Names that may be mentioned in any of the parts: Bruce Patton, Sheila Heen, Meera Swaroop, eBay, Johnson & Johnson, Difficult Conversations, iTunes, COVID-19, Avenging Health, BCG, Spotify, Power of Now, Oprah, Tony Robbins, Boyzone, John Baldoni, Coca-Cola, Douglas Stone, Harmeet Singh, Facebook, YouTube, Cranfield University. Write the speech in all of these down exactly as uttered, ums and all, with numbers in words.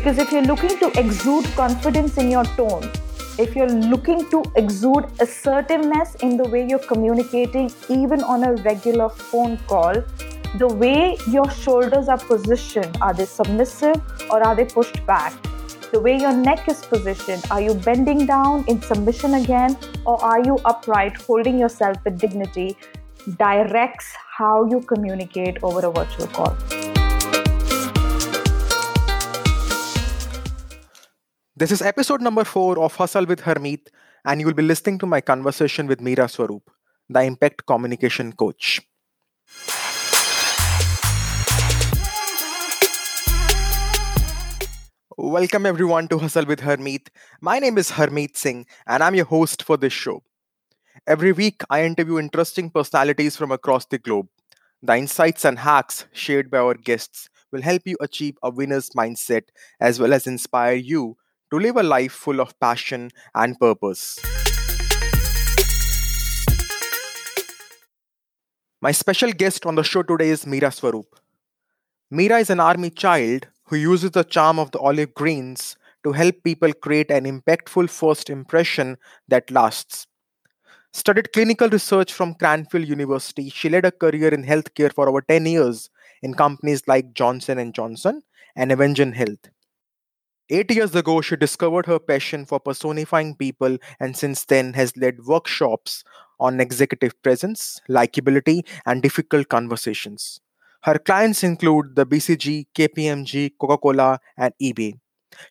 Because if you're looking to exude confidence in your tone, if you're looking to exude assertiveness in the way you're communicating, even on a regular phone call, the way your shoulders are positioned, are they submissive or are they pushed back? The way your neck is positioned, are you bending down in submission again, or are you upright, holding yourself with dignity, directs how you communicate over a virtual call. This is episode number four of Hustle with Harmeet, and you will be listening to my conversation with Meera Swaroop, the Impact Communication Coach. Welcome everyone to Hustle with Harmeet. My name is Harmeet Singh, and I'm your host for this show. Every week, I interview interesting personalities from across the globe. The insights and hacks shared by our guests will help you achieve a winner's mindset as well as inspire you to live a life full of passion and purpose. My special guest on the show today is Meera Swaroop. Meera is an army child who uses the charm of the olive greens to help people create an impactful first impression that lasts. Studied clinical research from Cranfield University, she led a career in healthcare for over ten years in companies like Johnson and Johnson and Avenging Health. Eight years ago, she discovered her passion for personifying people, and since then has led workshops on executive presence, likability, and difficult conversations. Her clients include the B C G, K P M G, Coca-Cola, and eBay.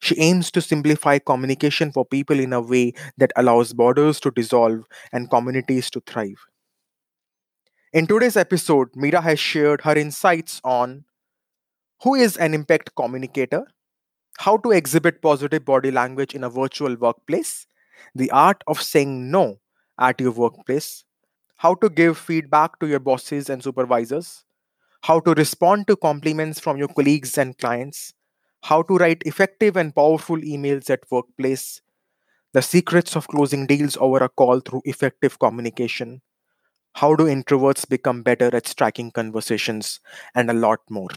She aims to simplify communication for people in a way that allows borders to dissolve and communities to thrive. In today's episode, Meera has shared her insights on who is an impact communicator, how to exhibit positive body language in a virtual workplace, the art of saying no at your workplace, how to give feedback to your bosses and supervisors, how to respond to compliments from your colleagues and clients, how to write effective and powerful emails at workplace, the secrets of closing deals over a call through effective communication, how do introverts become better at striking conversations, and a lot more.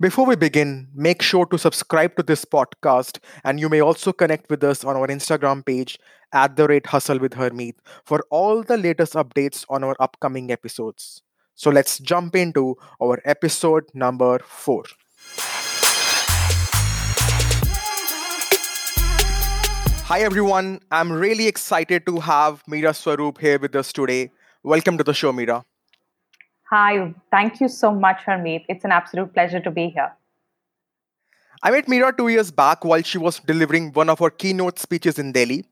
Before we begin, make sure to subscribe to this podcast, and you may also connect with us on our Instagram page at the rate Hustle with Harmeet for all the latest updates on our upcoming episodes. So let's jump into our episode number four. Hi everyone, I'm really excited to have Meera Swaroop here with us today. Welcome to the show, Meera. Hi, thank you so much, Harmeet. It's an absolute pleasure to be here. I met Meera two years back while she was delivering one of her keynote speeches in Delhi.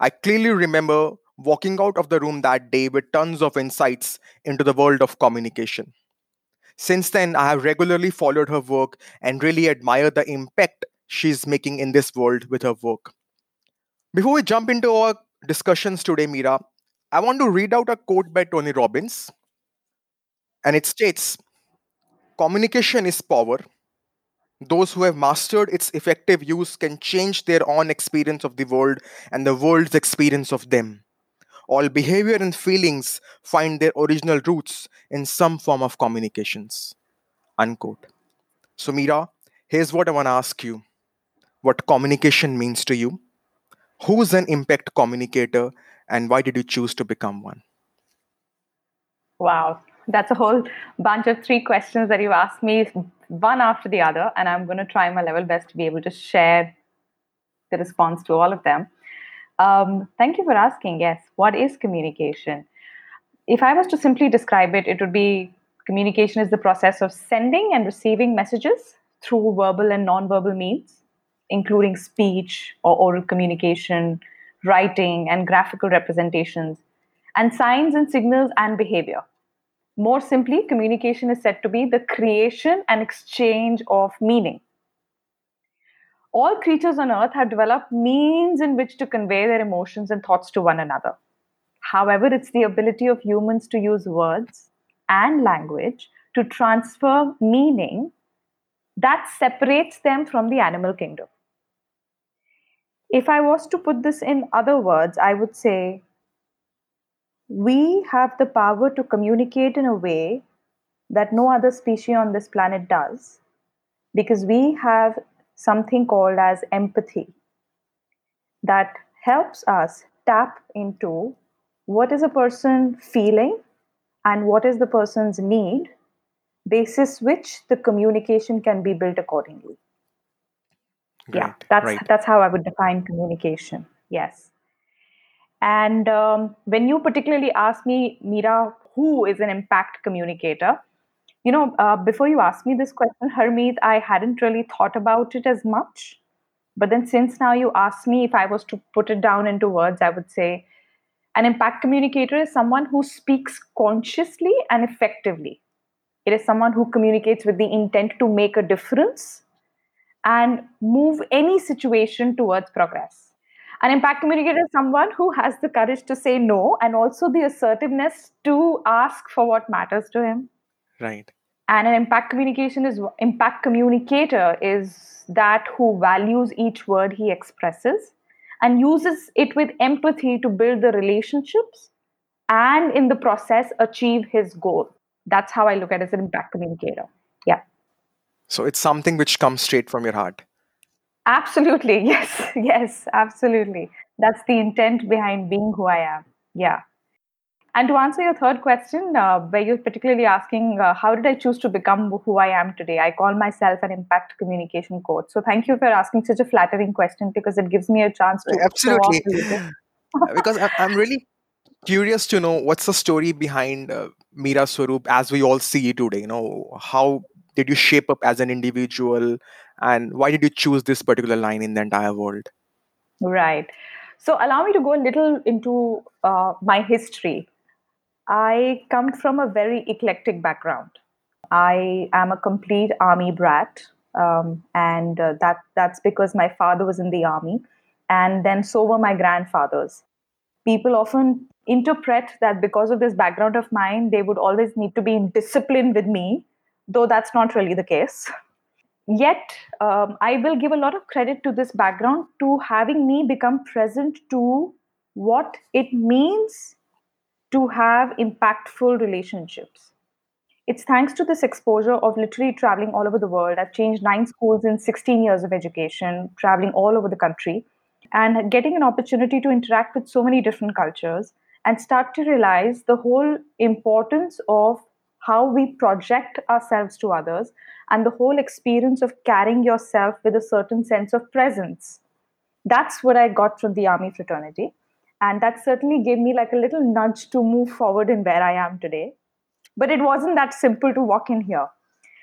I clearly remember walking out of the room that day with tons of insights into the world of communication. Since then, I have regularly followed her work and really admire the impact she's making in this world with her work. Before we jump into our discussions today, Meera, I want to read out a quote by Tony Robbins. And it states, "Communication is power. Those who have mastered its effective use can change their own experience of the world and the world's experience of them. All behavior and feelings find their original roots in some form of communications." Unquote. So Meera, here's what I want to ask you. What communication means to you? Who's an impact communicator, and why did you choose to become one? Wow, that's a whole bunch of three questions that you asked me, one after the other, and I'm going to try my level best to be able to share the response to all of them. Um, thank you for asking. Yes, what is communication? If I was to simply describe it, it would be communication is the process of sending and receiving messages through verbal and nonverbal means, including speech or oral communication, writing and graphical representations, and signs and signals and behavior. More simply, communication is said to be the creation and exchange of meaning. All creatures on earth have developed means in which to convey their emotions and thoughts to one another. However, it's the ability of humans to use words and language to transfer meaning that separates them from the animal kingdom. If I was to put this in other words, I would say we have the power to communicate in a way that no other species on this planet does, because we have something called as empathy that helps us tap into what is a person feeling and what is the person's need, basis which the communication can be built accordingly. Right, yeah, that's right. That's how I would define communication. Yes. And um, when you particularly asked me, Meera, who is an impact communicator? You know, uh, before you asked me this question, Harmeet, I hadn't really thought about it as much. But then since now you asked me, if I was to put it down into words, I would say an impact communicator is someone who speaks consciously and effectively. It is someone who communicates with the intent to make a difference and move any situation towards progress. An impact communicator is someone who has the courage to say no and also the assertiveness to ask for what matters to him. Right. And an impact communication is impact communicator is that who values each word he expresses and uses it with empathy to build the relationships and in the process achieve his goal. That's how I look at it as an impact communicator. Yeah. So it's something which comes straight from your heart. Absolutely. Yes. Yes, absolutely. That's the intent behind being who I am. Yeah. And to answer your third question, uh, where you're particularly asking, uh, how did I choose to become who I am today? I call myself an impact communication coach. So thank you for asking such a flattering question because it gives me a chance to. Absolutely. Because I'm really curious to know what's the story behind uh, Meera Swaroop as we all see it today. You know, how did you shape up as an individual? And why did you choose this particular line in the entire world? Right. So allow me to go a little into uh, my history. I come from a very eclectic background. I am a complete army brat. Um, and uh, that that's because my father was in the army. And then so were my grandfathers. People often interpret that because of this background of mine, they would always need to be in discipline with me, though that's not really the case. Yet, um, I will give a lot of credit to this background to having me become present to what it means to have impactful relationships. It's thanks to this exposure of literally traveling all over the world. I've changed nine schools in sixteen years of education, traveling all over the country, and getting an opportunity to interact with so many different cultures and start to realize the whole importance of how we project ourselves to others, and the whole experience of carrying yourself with a certain sense of presence. That's what I got from the army fraternity. And that certainly gave me like a little nudge to move forward in where I am today. But it wasn't that simple to walk in here.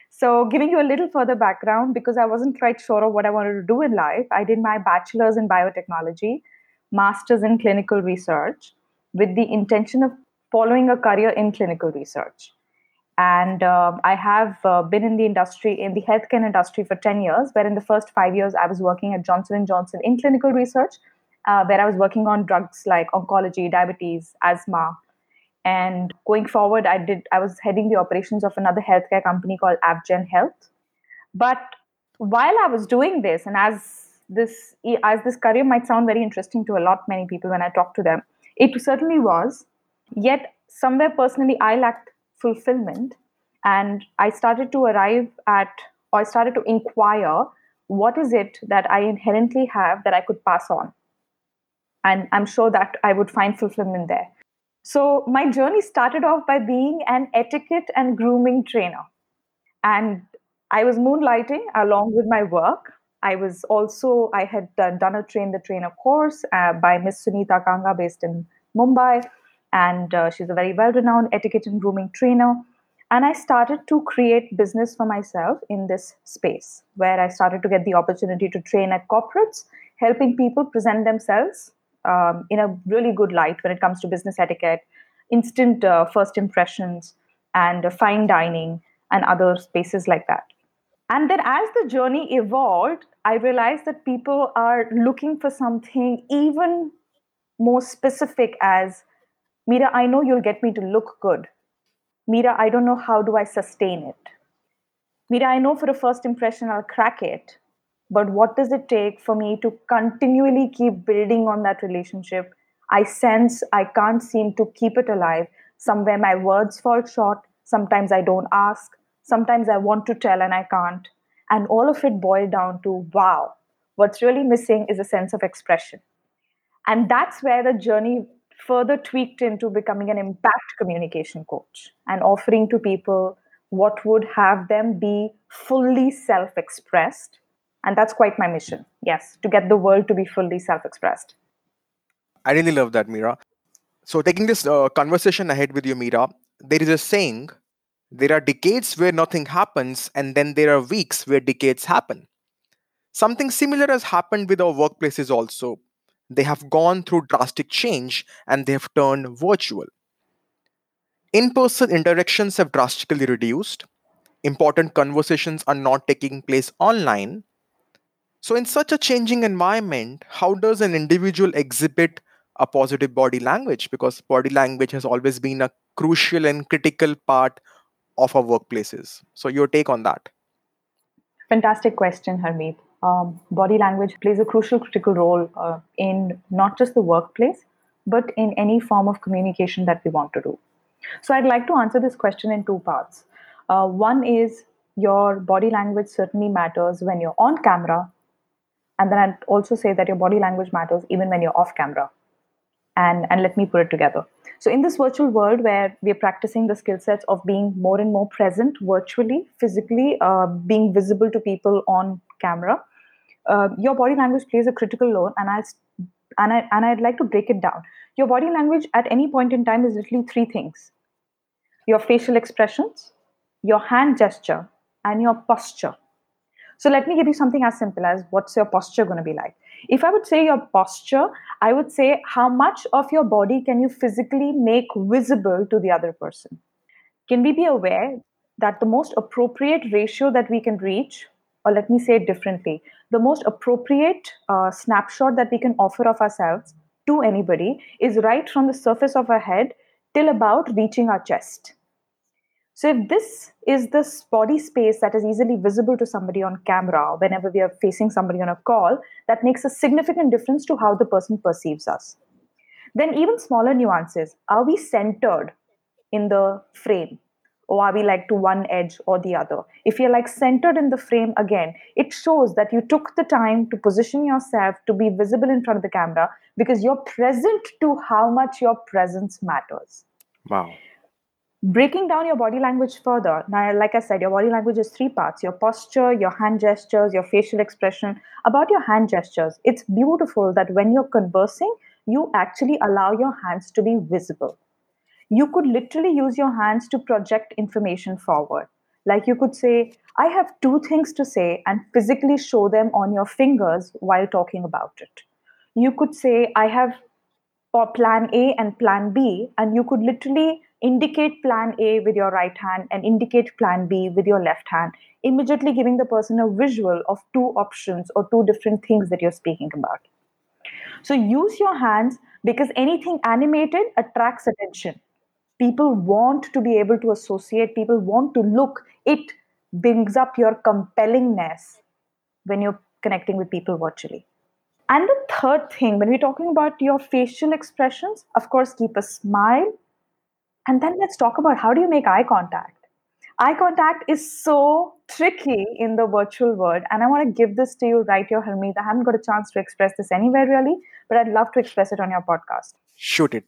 So giving you a little further background, because I wasn't quite sure of what I wanted to do in life, I did my bachelor's in biotechnology, master's in clinical research, with the intention of following a career in clinical research. And uh, I have uh, been in the industry, in the healthcare industry for ten years, where in the first five years, I was working at Johnson and Johnson in clinical research, uh, where I was working on drugs like oncology, diabetes, asthma. And going forward, I did. I was heading the operations of another healthcare company called Avenging Health. But while I was doing this, and as this, as this career might sound very interesting to a lot many people when I talk to them, it certainly was. Yet somewhere personally, I lacked fulfillment. And I started to arrive at, or I started to inquire, what is it that I inherently have that I could pass on? And I'm sure that I would find fulfillment there. So my journey started off by being an etiquette and grooming trainer. And I was moonlighting along with my work. I was also, I had done a train the trainer course uh, by Miss Sunita Kanga based in Mumbai. And uh, she's a very well-renowned etiquette and grooming trainer. And I started to create business for myself in this space, where I started to get the opportunity to train at corporates, helping people present themselves um, in a really good light when it comes to business etiquette, instant uh, first impressions, and uh, fine dining, and other spaces like that. And then as the journey evolved, I realized that people are looking for something even more specific as, Meera, I know you'll get me to look good. Meera, I don't know, how do I sustain it? Meera, I know for a first impression I'll crack it, but what does it take for me to continually keep building on that relationship? I sense I can't seem to keep it alive. Somewhere my words fall short. Sometimes I don't ask. Sometimes I want to tell and I can't. And all of it boiled down to, wow, what's really missing is a sense of expression. And that's where the journey further tweaked into becoming an impact communication coach and offering to people what would have them be fully self-expressed. And that's quite my mission, yes, to get the world to be fully self-expressed. I really love that, Meera. So taking this uh, conversation ahead with you, Meera, there is a saying, there are decades where nothing happens, and then there are weeks where decades happen. Something similar has happened with our workplaces also. They have gone through drastic change and they have turned virtual. In-person interactions have drastically reduced. Important conversations are not taking place online. So in such a changing environment, how does an individual exhibit a positive body language? Because body language has always been a crucial and critical part of our workplaces. So your take on that? Fantastic question, Harmeet. Um, body language plays a crucial, critical role uh, in not just the workplace, but in any form of communication that we want to do. So I'd like to answer this question in two parts. Uh, one is your body language certainly matters when you're on camera. And then I'd also say that your body language matters even when you're off camera. And, and let me put it together. So in this virtual world where we're practicing the skill sets of being more and more present virtually, physically, uh, being visible to people on camera, uh, your body language plays a critical role. And, I'll, and, I, and I'd like to break it down. Your body language at any point in time is literally three things. Your facial expressions, your hand gesture, and your posture. So let me give you something as simple as what's your posture going to be like. If I would say your posture, I would say how much of your body can you physically make visible to the other person? Can we be aware that the most appropriate ratio that we can reach, or let me say it differently, the most appropriate uh, snapshot that we can offer of ourselves to anybody is right from the surface of our head till about reaching our chest. So if this is this body space that is easily visible to somebody on camera, whenever we are facing somebody on a call, that makes a significant difference to how the person perceives us. Then even smaller nuances, are we centered in the frame or are we like to one edge or the other? If you're like centered in the frame again, it shows that you took the time to position yourself to be visible in front of the camera because you're present to how much your presence matters. Wow. Breaking down your body language further, now, like I said, your body language is three parts, your posture, your hand gestures, your facial expression. About your hand gestures, it's beautiful that when you're conversing, you actually allow your hands to be visible. You could literally use your hands to project information forward. Like you could say, I have two things to say and physically show them on your fingers while talking about it. You could say, I have or plan A and plan B, and you could literally indicate plan A with your right hand and indicate plan B with your left hand, immediately giving the person a visual of two options or two different things that you're speaking about. So use your hands because anything animated attracts attention. People want to be able to associate, people want to look. It brings up your compellingness when you're connecting with people virtually. And the third thing, when we're talking about your facial expressions, of course, keep a smile. And then let's talk about how do you make eye contact. Eye contact is so tricky in the virtual world. And I want to give this to you right here, Harmeet. I haven't got a chance to express this anywhere really, but I'd love to express it on your podcast. Shoot it.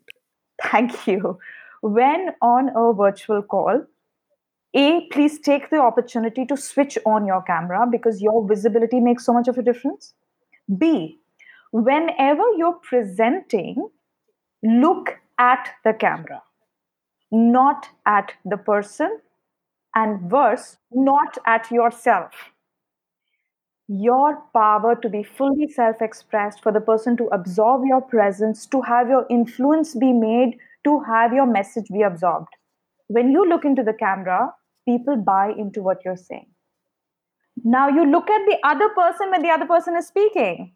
Thank you. When on a virtual call, A, please take the opportunity to switch on your camera because your visibility makes so much of a difference. B, whenever you're presenting, look at the camera, not at the person, and worse, not at yourself. Your power to be fully self-expressed, for the person to absorb your presence, to have your influence be made, to have your message be absorbed. When you look into the camera, people buy into what you're saying. Now you look at the other person when the other person is speaking.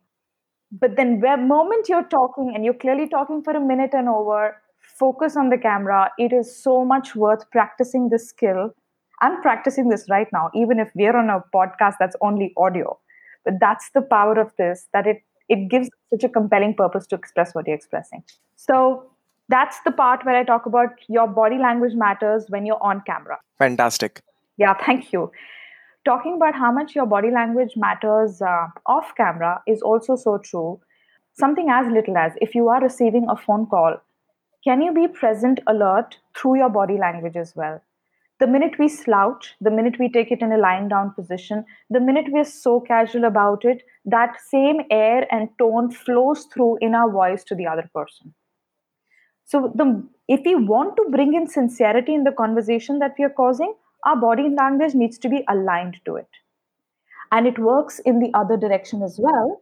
But then the moment you're talking and you're clearly talking for a minute and over, focus on the camera. It is so much worth practicing this skill. I'm practicing this right now, even if we're on a podcast that's only audio. But that's the power of this, that it, it gives such a compelling purpose to express what you're expressing. So that's the part where I talk about your body language matters when you're on camera. Fantastic. Yeah, thank you. talking about how much your body language matters uh, off camera is also so true. Something as little as if you are receiving a phone call, can you be present alert through your body language as well? The minute we slouch, the minute we take it in a lying down position, the minute we're so casual about it, that same air and tone flows through in our voice to the other person. So the, if we want to bring in sincerity in the conversation that we are causing, our body language needs to be aligned to it. And it works in the other direction as well.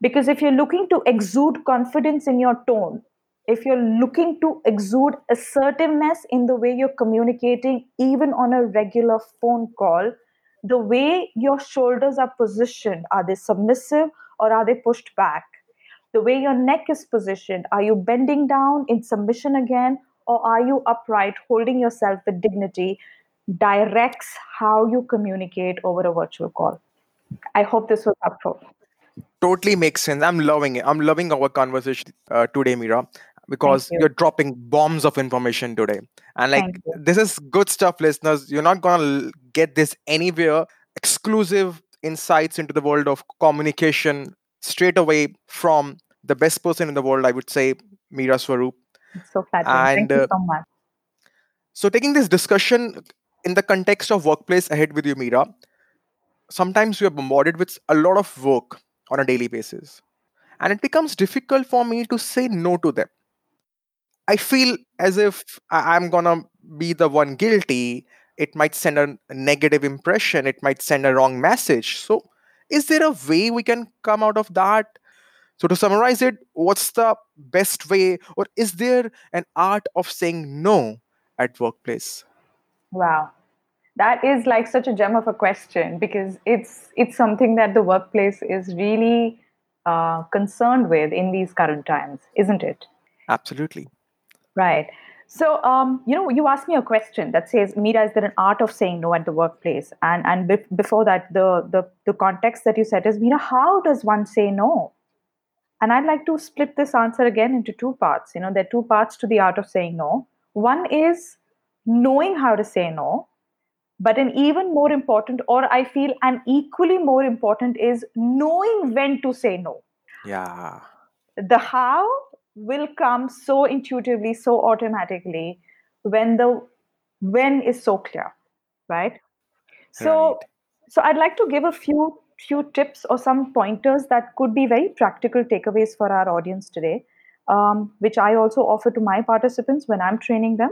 Because if you're looking to exude confidence in your tone, if you're looking to exude assertiveness in the way you're communicating, even on a regular phone call, the way your shoulders are positioned, are they submissive or are they pushed back? The way your neck is positioned, are you bending down in submission again, or are you upright, holding yourself with dignity, directs how you communicate over a virtual call. I hope this was helpful. Totally makes sense. I'm loving it. I'm loving our conversation uh, today, Meera, because you. you're dropping bombs of information today. And like, this is good stuff, listeners. You're not going to get this anywhere. Exclusive insights into the world of communication straight away from the best person in the world, I would say, Meera Swaroop. It's so flattering. Thank uh, you so much. So taking this discussion in the context of workplace ahead with you, Meera, sometimes we are bombarded with a lot of work on a daily basis. And it becomes difficult for me to say no to them. I feel as if I'm going to be the one guilty. It might send a negative impression. It might send a wrong message. So is there a way we can come out of that? So to summarize it, what's the best way? Or is there an art of saying no at workplace? Wow. That is like such a gem of a question, because it's it's something that the workplace is really uh, concerned with in these current times, isn't it? Absolutely. Right. So, um, you know, you asked me a question that says, Meera, is there an art of saying no at the workplace? And and be- before that, the, the, the context that you said is, Meera, how does one say no? And I'd like to split this answer again into two parts. You know, there are two parts to the art of saying no. One is knowing how to say no. But an even more important, or I feel an equally more important, is knowing when to say no. Yeah. The how will come so intuitively, so automatically when the when is so clear, right? So, right. so I'd like to give a few few tips or some pointers that could be very practical takeaways for our audience today, um, which I also offer to my participants when I'm training them.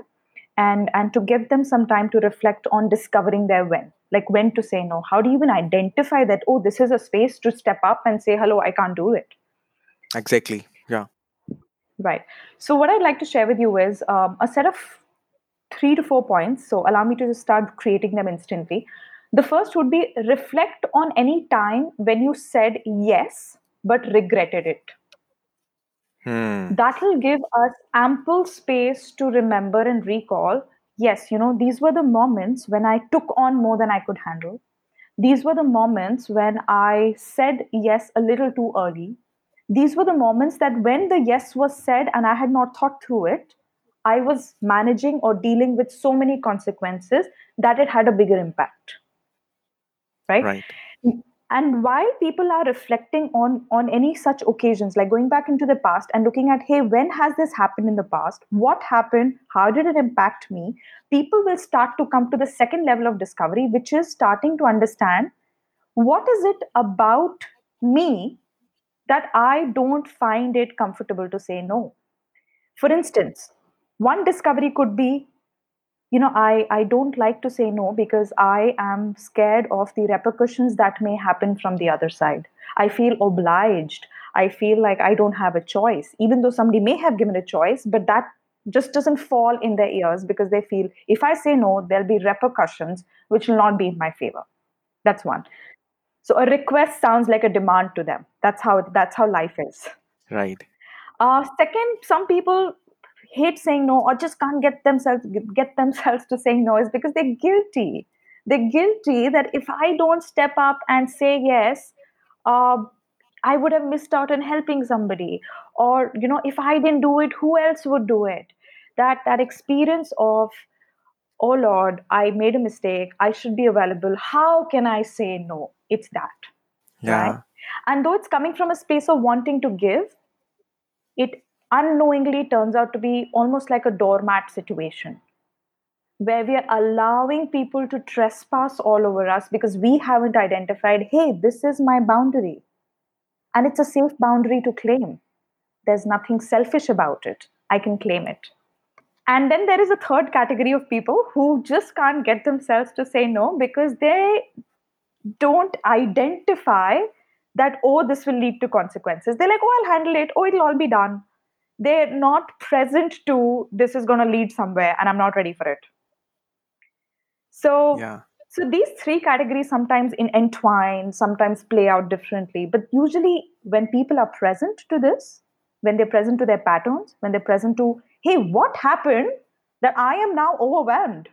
And and to give them some time to reflect on discovering their when, like when to say no. How do you even identify that, oh, this is a space to step up and say, hello, I can't do it. Exactly. Yeah. Right. So what I'd like to share with you is um, a set of three to four points. So allow me to just start creating them instantly. The first would be reflect on any time when you said yes, but regretted it. Hmm. That will give us ample space to remember and recall, yes, you know, these were the moments when I took on more than I could handle. These were the moments when I said yes a little too early. These were the moments that when the yes was said and I had not thought through it, I was managing or dealing with so many consequences that it had a bigger impact. Right? Right. And while people are reflecting on, on any such occasions, like going back into the past and looking at, hey, when has this happened in the past? What happened? How did it impact me? People will start to come to the second level of discovery, which is starting to understand what is it about me that I don't find it comfortable to say no. For instance, one discovery could be, you know, I, I don't like to say no because I am scared of the repercussions that may happen from the other side. I feel obliged. I feel like I don't have a choice, even though somebody may have given a choice, but that just doesn't fall in their ears because they feel if I say no, there'll be repercussions which will not be in my favor. That's one. So a request sounds like a demand to them. That's how that's how life is. Right. Uh, second, some people hate saying no, or just can't get themselves get themselves to saying no, is because they're guilty. They're guilty that if I don't step up and say yes, uh, I would have missed out on helping somebody. Or, you know, if I didn't do it, who else would do it? That that experience of oh Lord, I made a mistake, I should be available, how can I say no? It's that. Yeah. Right? And though it's coming from a space of wanting to give, it unknowingly turns out to be almost like a doormat situation where we are allowing people to trespass all over us because we haven't identified, hey, this is my boundary. And it's a safe boundary to claim. There's nothing selfish about it. I can claim it. And then there is a third category of people who just can't get themselves to say no because they don't identify that, oh, this will lead to consequences. They're like, oh, I'll handle it. Oh, it'll all be done. They're not present to this is going to lead somewhere and I'm not ready for it. So, yeah. so these three categories sometimes entwine, sometimes play out differently. But usually when people are present to this, when they're present to their patterns, when they're present to, hey, what happened that I am now overwhelmed?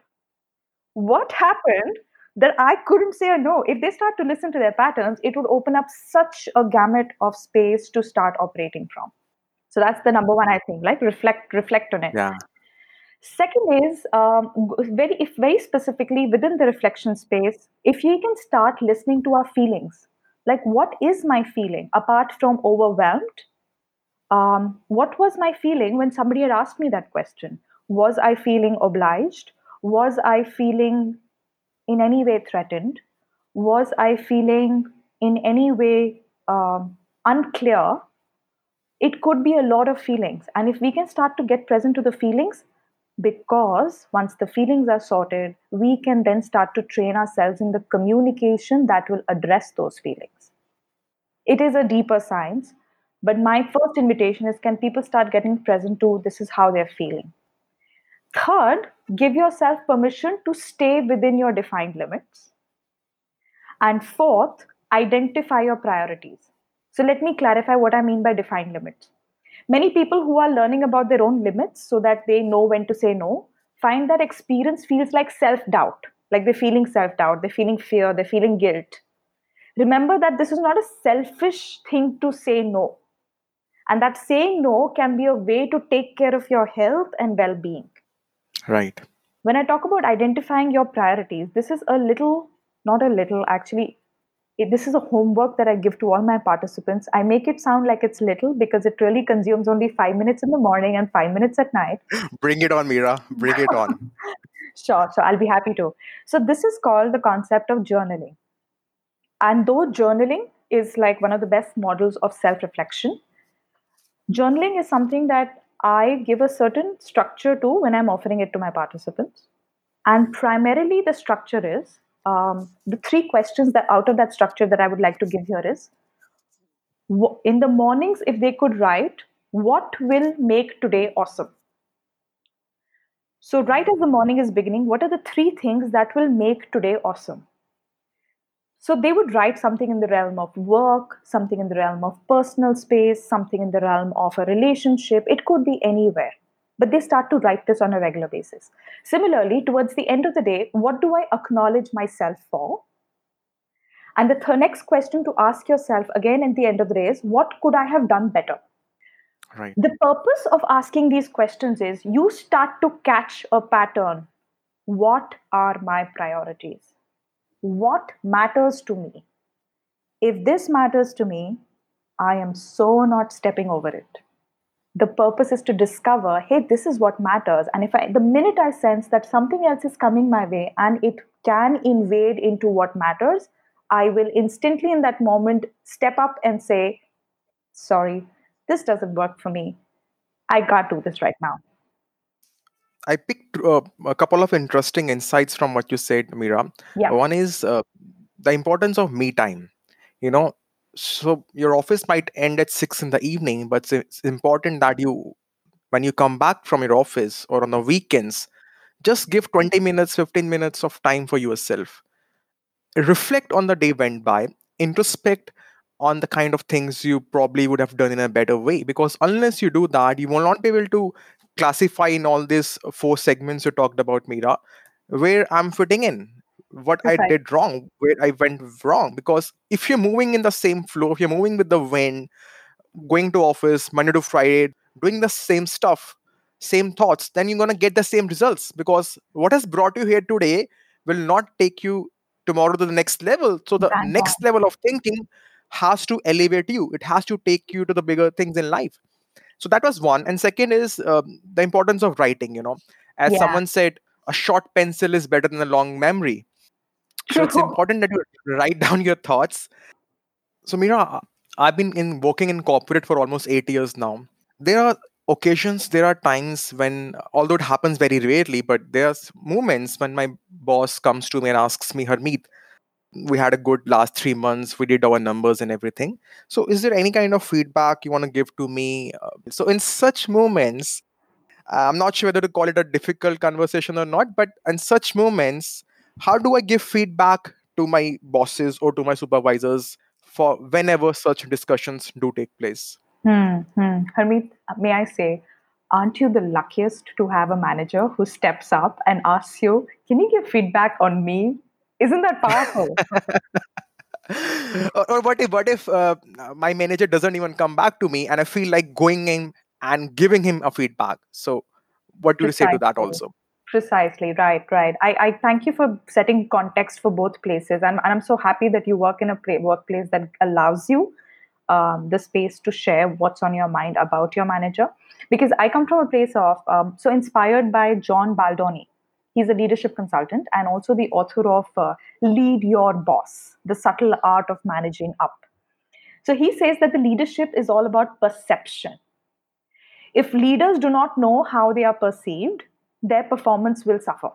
What happened that I couldn't say a no? If they start to listen to their patterns, it would open up such a gamut of space to start operating from. So that's the number one, I think, like reflect, reflect on it. Yeah. Second is um, very, if very specifically within the reflection space, if you can start listening to our feelings, like what is my feeling apart from overwhelmed? Um, what was my feeling when somebody had asked me that question? Was I feeling obliged? Was I feeling in any way threatened? Was I feeling in any way um, unclear? It could be a lot of feelings. And if we can start to get present to the feelings, because once the feelings are sorted, we can then start to train ourselves in the communication that will address those feelings. It is a deeper science. But my first invitation is, can people start getting present to this is how they're feeling? Third, give yourself permission to stay within your defined limits. And fourth, identify your priorities. So let me clarify what I mean by defined limits. Many people who are learning about their own limits so that they know when to say no, find that experience feels like self-doubt. Like they're feeling self-doubt, they're feeling fear, they're feeling guilt. Remember that this is not a selfish thing to say no. And that saying no can be a way to take care of your health and well-being. Right. When I talk about identifying your priorities, this is a little, not a little, actually, this is a homework that I give to all my participants. I make it sound like it's little because it really consumes only five minutes in the morning and five minutes at night. Bring it on, Meera. Bring it on. Sure, so I'll be happy to. So this is called the concept of journaling. And though journaling is like one of the best models of self-reflection, journaling is something that I give a certain structure to when I'm offering it to my participants. And primarily the structure is, um, the three questions that out of that structure that I would like to give here is, in the mornings, if they could write, what will make today awesome? So right as the morning is beginning, what are the three things that will make today awesome? So they would write something in the realm of work, something in the realm of personal space, something in the realm of a relationship. It could be anywhere, but they start to write this on a regular basis. Similarly, towards the end of the day, what do I acknowledge myself for? And the th- next question to ask yourself again at the end of the day is, what could I have done better? Right. The purpose of asking these questions is you start to catch a pattern. What are my priorities? What matters to me? If this matters to me, I am so not stepping over it. The purpose is to discover, hey, this is what matters. And if I, the minute I sense that something else is coming my way and it can invade into what matters, I will instantly in that moment step up and say, sorry, this doesn't work for me. I can't do this right now. I picked uh, a couple of interesting insights from what you said, Meera. Yeah. One is uh, the importance of me time. You know, so your office might end at six in the evening, but it's important that you, when you come back from your office or on the weekends, just give twenty minutes, fifteen minutes of time for yourself. Reflect on the day went by. Introspect on the kind of things you probably would have done in a better way. Because unless you do that, you will not be able to classify in all these four segments you talked about, Meera, where I'm fitting in, what okay. I did wrong, where I went wrong. Because if you're moving in the same flow, if you're moving with the wind, going to office Monday to Friday, doing the same stuff, same thoughts, then you're going to get the same results, because what has brought you here today will not take you tomorrow to the next level. So the That's next right. level of thinking has to elevate you. It has to take you to the bigger things in life. So that was one. And second is um, the importance of writing, you know, as yeah. someone said, a short pencil is better than a long memory. So it's important that you write down your thoughts. So Meera, I've been in working in corporate for almost eight years now. There are occasions, there are times when, although it happens very rarely, but there are moments when my boss comes to me and asks me, Harmeet, we had a good last three months, we did our numbers and everything. So is there any kind of feedback you want to give to me? So in such moments, I'm not sure whether to call it a difficult conversation or not, but in such moments, how do I give feedback to my bosses or to my supervisors for whenever such discussions do take place? Hmm, hmm. Harmeet, may I say, aren't you the luckiest to have a manager who steps up and asks you, can you give feedback on me? Isn't that powerful? or, or what if, what if uh, my manager doesn't even come back to me and I feel like going in and giving him a feedback? So what do Precisely. You say to that also? Precisely. Right, right. I, I thank you for setting context for both places. And, and I'm so happy that you work in a pra- workplace that allows you um, the space to share what's on your mind about your manager. Because I come from a place of, um, so inspired by John Baldoni. He's a leadership consultant and also the author of uh, Lead Your Boss, The Subtle Art of Managing Up. So he says that the leadership is all about perception. If leaders do not know how they are perceived, their performance will suffer.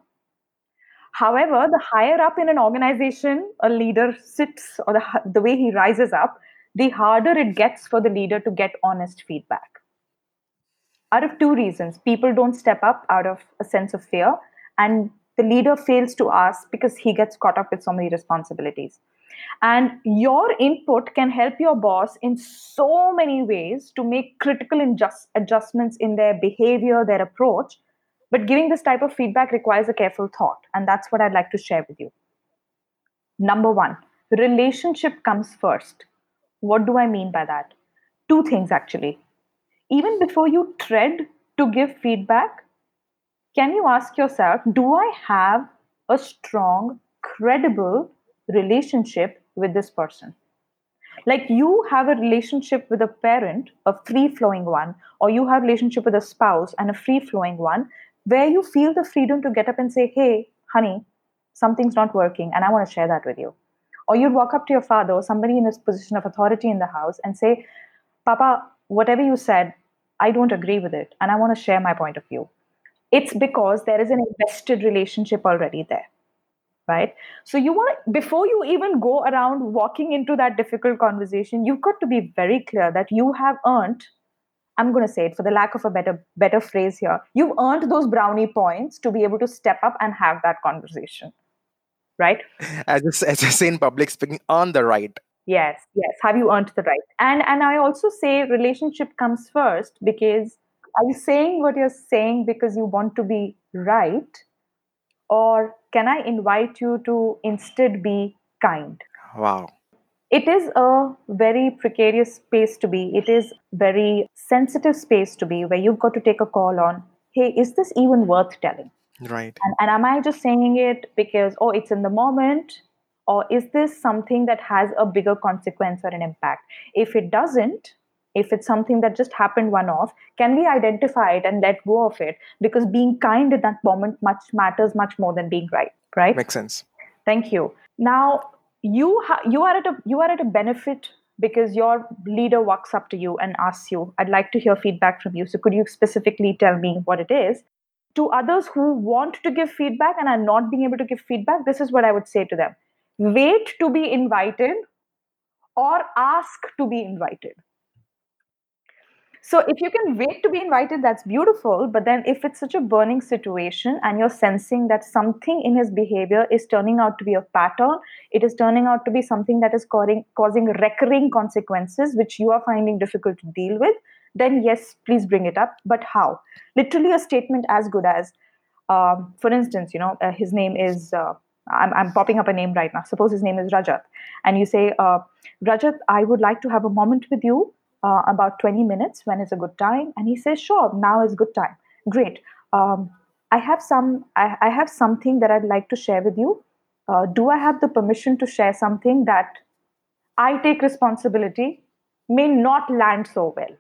However, the higher up in an organization a leader sits, or the, the way he rises up, the harder it gets for the leader to get honest feedback. Out of two reasons, people don't step up out of a sense of fear, and the leader fails to ask because he gets caught up with so many responsibilities. And your input can help your boss in so many ways to make critical adjust- adjustments in their behavior, their approach. But giving this type of feedback requires a careful thought. And that's what I'd like to share with you. Number one, relationship comes first. What do I mean by that? Two things, actually. Even before you tread to give feedback, can you ask yourself, do I have a strong, credible relationship with this person? Like you have a relationship with a parent, a free-flowing one, or you have a relationship with a spouse and a free-flowing one, where you feel the freedom to get up and say, hey, honey, something's not working and I want to share that with you. Or you'd walk up to your father or somebody in his position of authority in the house and say, Papa, whatever you said, I don't agree with it and I want to share my point of view. It's because there is an invested relationship already there. Right? So you want to, before you even go around walking into that difficult conversation, you've got to be very clear that you have earned, I'm going to say it for the lack of a better, better phrase here, you've earned those brownie points to be able to step up and have that conversation. Right? As I say in public speaking, earn the right. Yes, yes. Have you earned the right? And and I also say relationship comes first, because are you saying what you're saying because you want to be right? Or can I invite you to instead be kind? Wow. It is a very precarious space to be. It is very sensitive space to be, where you've got to take a call on, hey, is this even worth telling? Right. And, and am I just saying it because, oh, it's in the moment? Or is this something that has a bigger consequence or an impact? If it doesn't, if it's something that just happened one-off, can we identify it and let go of it? Because being kind in that moment much matters much more than being right, right? Makes sense. Thank you. Now, you ha- you are at a you are at a benefit because your leader walks up to you and asks you, I'd like to hear feedback from you. So could you specifically tell me what it is? To others who want to give feedback and are not being able to give feedback, this is what I would say to them. Wait to be invited or ask to be invited. So if you can wait to be invited, that's beautiful. But then if it's such a burning situation and you're sensing that something in his behavior is turning out to be a pattern, it is turning out to be something that is causing, causing recurring consequences, which you are finding difficult to deal with, then yes, please bring it up. But how? Literally a statement as good as, um, for instance, you know, uh, his name is, uh, I'm, I'm popping up a name right now. Suppose his name is Rajat. And you say, uh, Rajat, I would like to have a moment with you. Uh, about twenty minutes, when is a good time? And he says, sure, now is good time. great. Um, I have some. I, I have something that I'd like to share with you. Uh, do I have the permission to share something that I take responsibility may not land so well?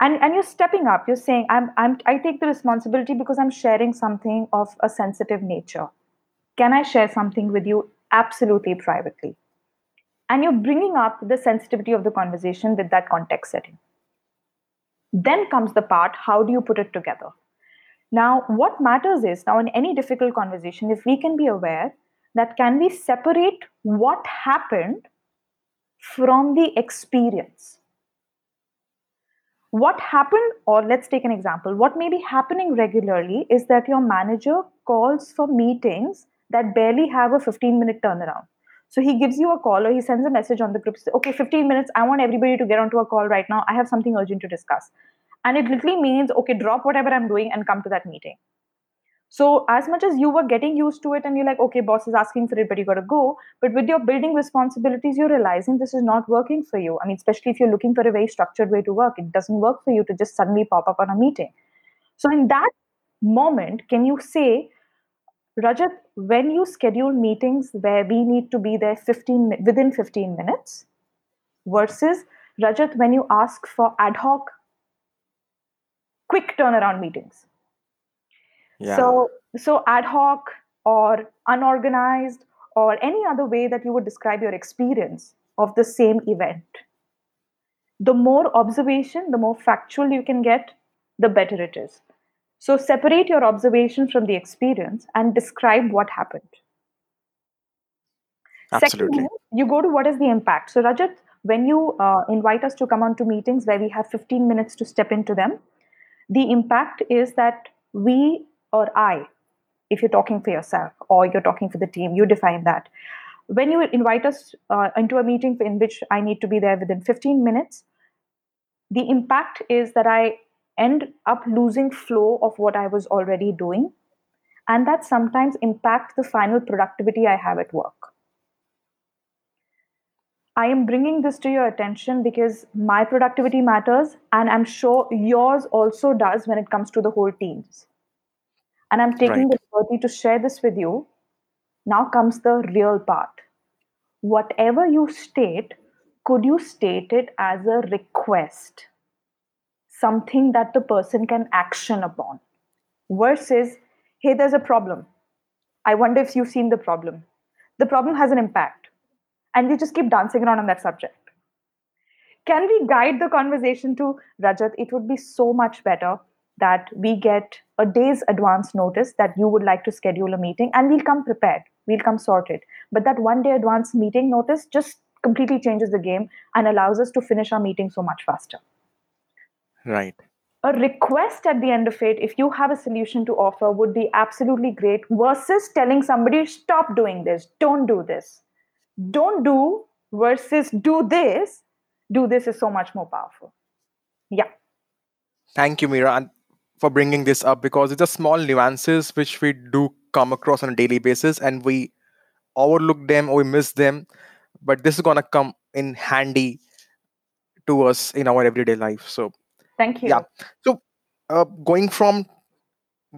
And and you're stepping up. You're saying, I'm I'm I take the responsibility because I'm sharing something of a sensitive nature. Can I share something with you absolutely privately? And you're bringing up the sensitivity of the conversation with that context setting. Then comes the part, how do you put it together? Now, what matters is, now in any difficult conversation, if we can be aware that can we separate what happened from the experience? What happened, or let's take an example, what may be happening regularly is that your manager calls for meetings that barely have a fifteen-minute turnaround. So he gives you a call or he sends a message on the group, says, okay, fifteen minutes, I want everybody to get onto a call right now. I have something urgent to discuss. And it literally means, okay, drop whatever I'm doing and come to that meeting. So as much as you were getting used to it and you're like, okay, boss is asking for it, but you got to go. But with your building responsibilities, you're realizing this is not working for you. I mean, especially if you're looking for a very structured way to work, it doesn't work for you to just suddenly pop up on a meeting. So in that moment, can you say, Rajat, when you schedule meetings where we need to be there fifteen within fifteen minutes versus Rajat, when you ask for ad hoc, quick turnaround meetings. Yeah. So, so ad hoc or unorganized or any other way that you would describe your experience of the same event. The more observation, the more factual you can get, the better it is. So separate your observation from the experience and describe what happened. Absolutely. Second, you go to what is the impact. So Rajat, when you uh, invite us to come on to meetings where we have fifteen minutes to step into them, the impact is that we or I, if you're talking for yourself or you're talking for the team, you define that. When you invite us uh, into a meeting in which I need to be there within fifteen minutes, the impact is that I end up losing flow of what I was already doing, and that sometimes impacts the final productivity I have at work. I am bringing this to your attention because my productivity matters, and I'm sure yours also does when it comes to the whole teams. And I'm taking right. the liberty to share this with you. Now comes the real part. Whatever you state, could you state it as a request? Something that the person can action upon versus, hey, there's a problem. I wonder if you've seen the problem. The problem has an impact. And we just keep dancing around on that subject. Can we guide the conversation to, Rajat, it would be so much better that we get a day's advance notice that you would like to schedule a meeting and we'll come prepared, we'll come sorted. But that one day advance meeting notice just completely changes the game and allows us to finish our meeting so much faster. Right. A request at the end of it, if you have a solution to offer, would be absolutely great versus telling somebody, stop doing this, don't do this. Don't do versus do this. Do this is so much more powerful. Yeah. Thank you, Meera, for bringing this up because it's the small nuances which we do come across on a daily basis and we overlook them or we miss them. But this is going to come in handy to us in our everyday life. So, thank you. Yeah. So, uh, going from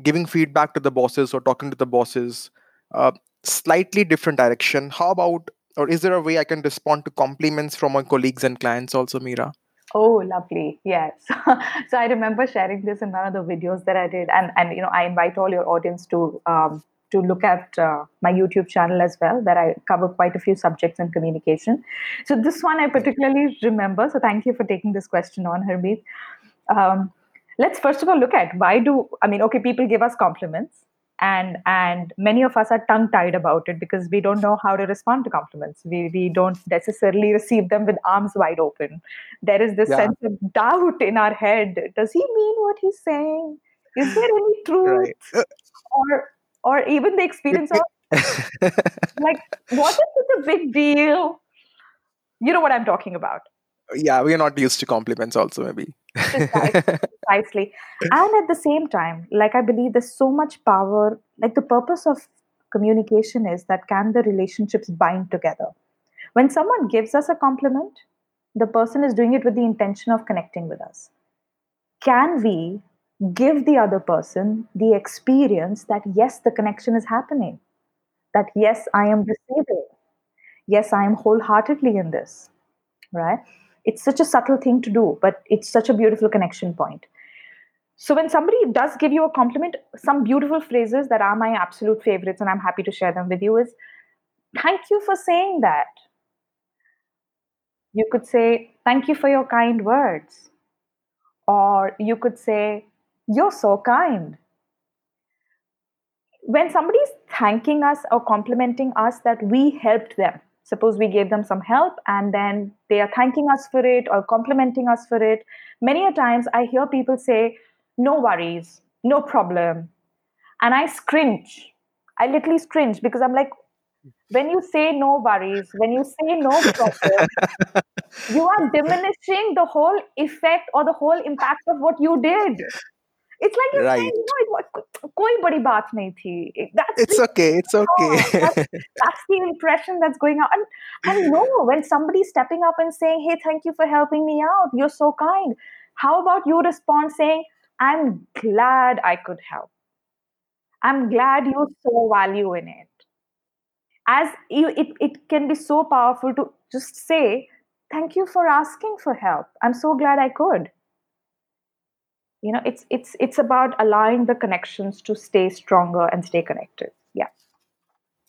giving feedback to the bosses or talking to the bosses, uh, slightly different direction. How about, or is there a way I can respond to compliments from my colleagues and clients also, Meera? Oh, lovely. Yes. So I remember sharing this in one of the videos that I did. And, and you know, I invite all your audience to um, to look at uh, my YouTube channel as well, where I cover quite a few subjects in communication. So this one I particularly remember. So thank you for taking this question on, Harmeet. Um, let's first of all look at why do, I mean, okay, people give us compliments. And and many of us are tongue-tied about it because we don't know how to respond to compliments. We we don't necessarily receive them with arms wide open. There is this yeah. sense of doubt in our head. Does he mean what he's saying? Is there any truth? Right. Or or even the experience of like, what is this a big deal? You know what I'm talking about. Yeah, we are not used to compliments also, maybe. Precisely, precisely. And at the same time, like I believe there's so much power, like the purpose of communication is that can the relationships bind together? When someone gives us a compliment, the person is doing it with the intention of connecting with us. Can we give the other person the experience that, yes, the connection is happening, that, yes, I am receiving, yes, I am wholeheartedly in this, right? It's such a subtle thing to do, but it's such a beautiful connection point. So when somebody does give you a compliment, some beautiful phrases that are my absolute favorites, and I'm happy to share them with you, is, thank you for saying that. You could say, thank you for your kind words. Or you could say, you're so kind. When somebody's thanking us or complimenting us that we helped them, suppose we gave them some help and then they are thanking us for it or complimenting us for it. Many a times I hear people say, no worries, no problem. And I cringe. I literally cringe because I'm like, when you say no worries, when you say no problem, you are diminishing the whole effect or the whole impact of what you did. It's like you're right. saying, no, it was, koi badi baat nahi thi. That's it's the, okay, it's okay. that's, that's the impression that's going out. And, and no, when somebody's stepping up and saying, hey, thank you for helping me out, you're so kind. How about you respond saying, I'm glad I could help. I'm glad you saw value in it. As you, it, it can be so powerful to just say, thank you for asking for help. I'm so glad I could. You know, it's it's it's about allowing the connections to stay stronger and stay connected. Yeah.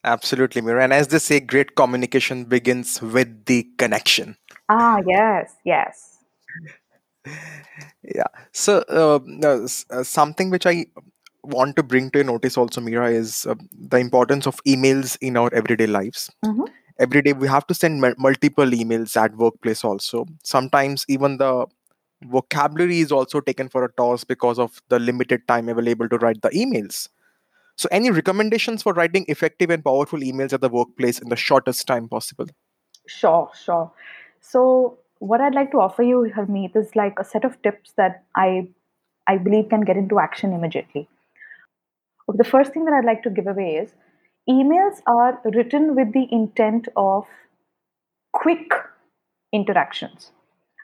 Absolutely, Meera. And as they say, great communication begins with the connection. Ah, yes, yes. Yeah. So uh, uh, something which I want to bring to your notice also, Meera, is uh, the importance of emails in our everyday lives. Mm-hmm. Every day we have to send m- multiple emails at workplace also. Sometimes even the vocabulary is also taken for a toss because of the limited time available to write the emails. So any recommendations for writing effective and powerful emails at the workplace in the shortest time possible? Sure, sure. So what I'd like to offer you, Harmeet, is like a set of tips that I, I believe can get into action immediately. The first thing that I'd like to give away is emails are written with the intent of quick interactions.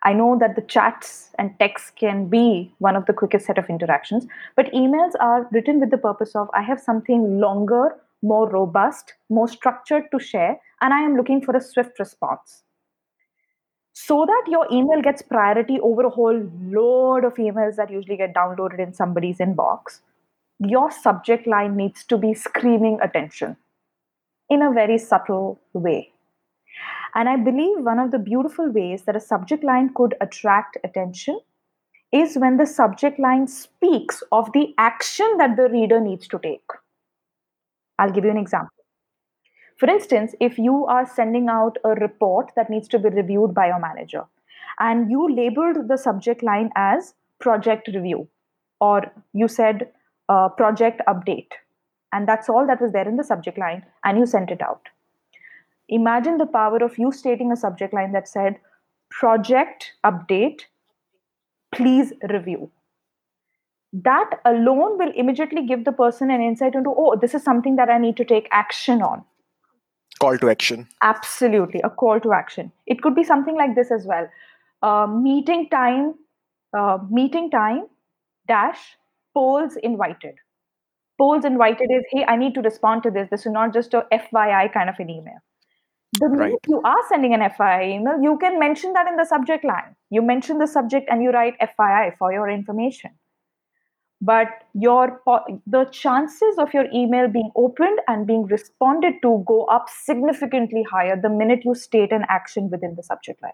I know that the chats and texts can be one of the quickest set of interactions, but emails are written with the purpose of, I have something longer, more robust, more structured to share, and I am looking for a swift response. So that your email gets priority over a whole load of emails that usually get downloaded in somebody's inbox, your subject line needs to be screaming attention in a very subtle way. And I believe one of the beautiful ways that a subject line could attract attention is when the subject line speaks of the action that the reader needs to take. I'll give you an example. For instance, if you are sending out a report that needs to be reviewed by your manager, and you labeled the subject line as project review, or you said uh, project update, and that's all that was there in the subject line, and you sent it out. Imagine the power of you stating a subject line that said, project update, please review. That alone will immediately give the person an insight into, oh, this is something that I need to take action on. Call to action. Absolutely, a call to action. It could be something like this as well. Uh, meeting time, uh, meeting time, dash, polls invited. Polls invited is, hey, I need to respond to this. This is not just a F Y I kind of an email. The minute right. you are sending an F Y I email, you can mention that in the subject line. You mention the subject and you write F Y I for your information. But your the chances of your email being opened and being responded to go up significantly higher the minute you state an action within the subject line.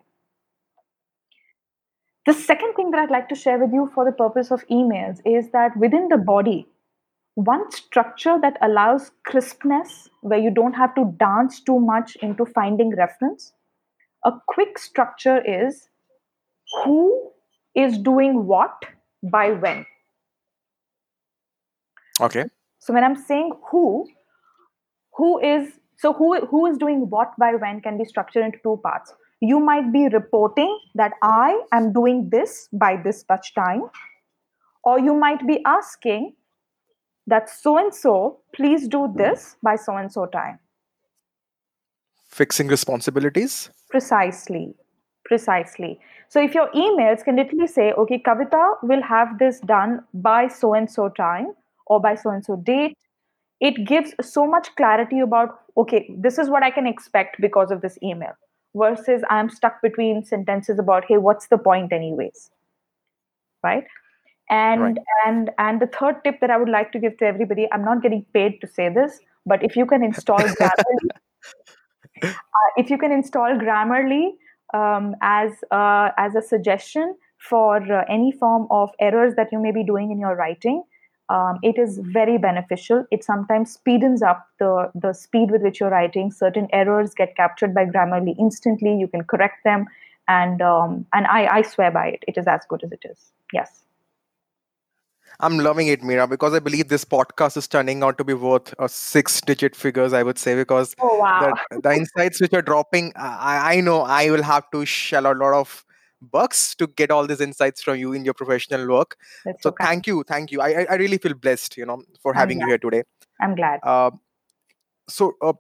The second thing that I'd like to share with you for the purpose of emails is that within the body, one structure that allows crispness, where you don't have to dance too much into finding reference. A quick structure is who is doing what by when. Okay. So when I'm saying who, who is, so who, who is doing what by when can be structured into two parts. You might be reporting that I am doing this by this much time, or you might be asking that so-and-so, please do this by so-and-so time. Fixing responsibilities? Precisely. Precisely. So if your emails can literally say, okay, Kavita will have this done by so-and-so time or by so-and-so date, it gives so much clarity about, okay, this is what I can expect because of this email versus I'm stuck between sentences about, hey, what's the point anyways, right? And right. and and the third tip that I would like to give to everybody, I'm not getting paid to say this, but if you can install Grammarly, uh, if you can install Grammarly um, as uh, as a suggestion for uh, any form of errors that you may be doing in your writing, um, it is very beneficial. It sometimes speedens up the the speed with which you're writing. Certain errors get captured by Grammarly instantly. You can correct them, and um, and I I swear by it. It is as good as it is. Yes. I'm loving it, Meera, because I believe this podcast is turning out to be worth uh, six-digit figures, I would say, because oh, wow. the, the insights which are dropping, I, I know I will have to shell out a lot of bucks to get all these insights from you in your professional work. That's so okay. thank you. Thank you. I, I really feel blessed, you know, for having you here today. I'm glad. Uh, so uh,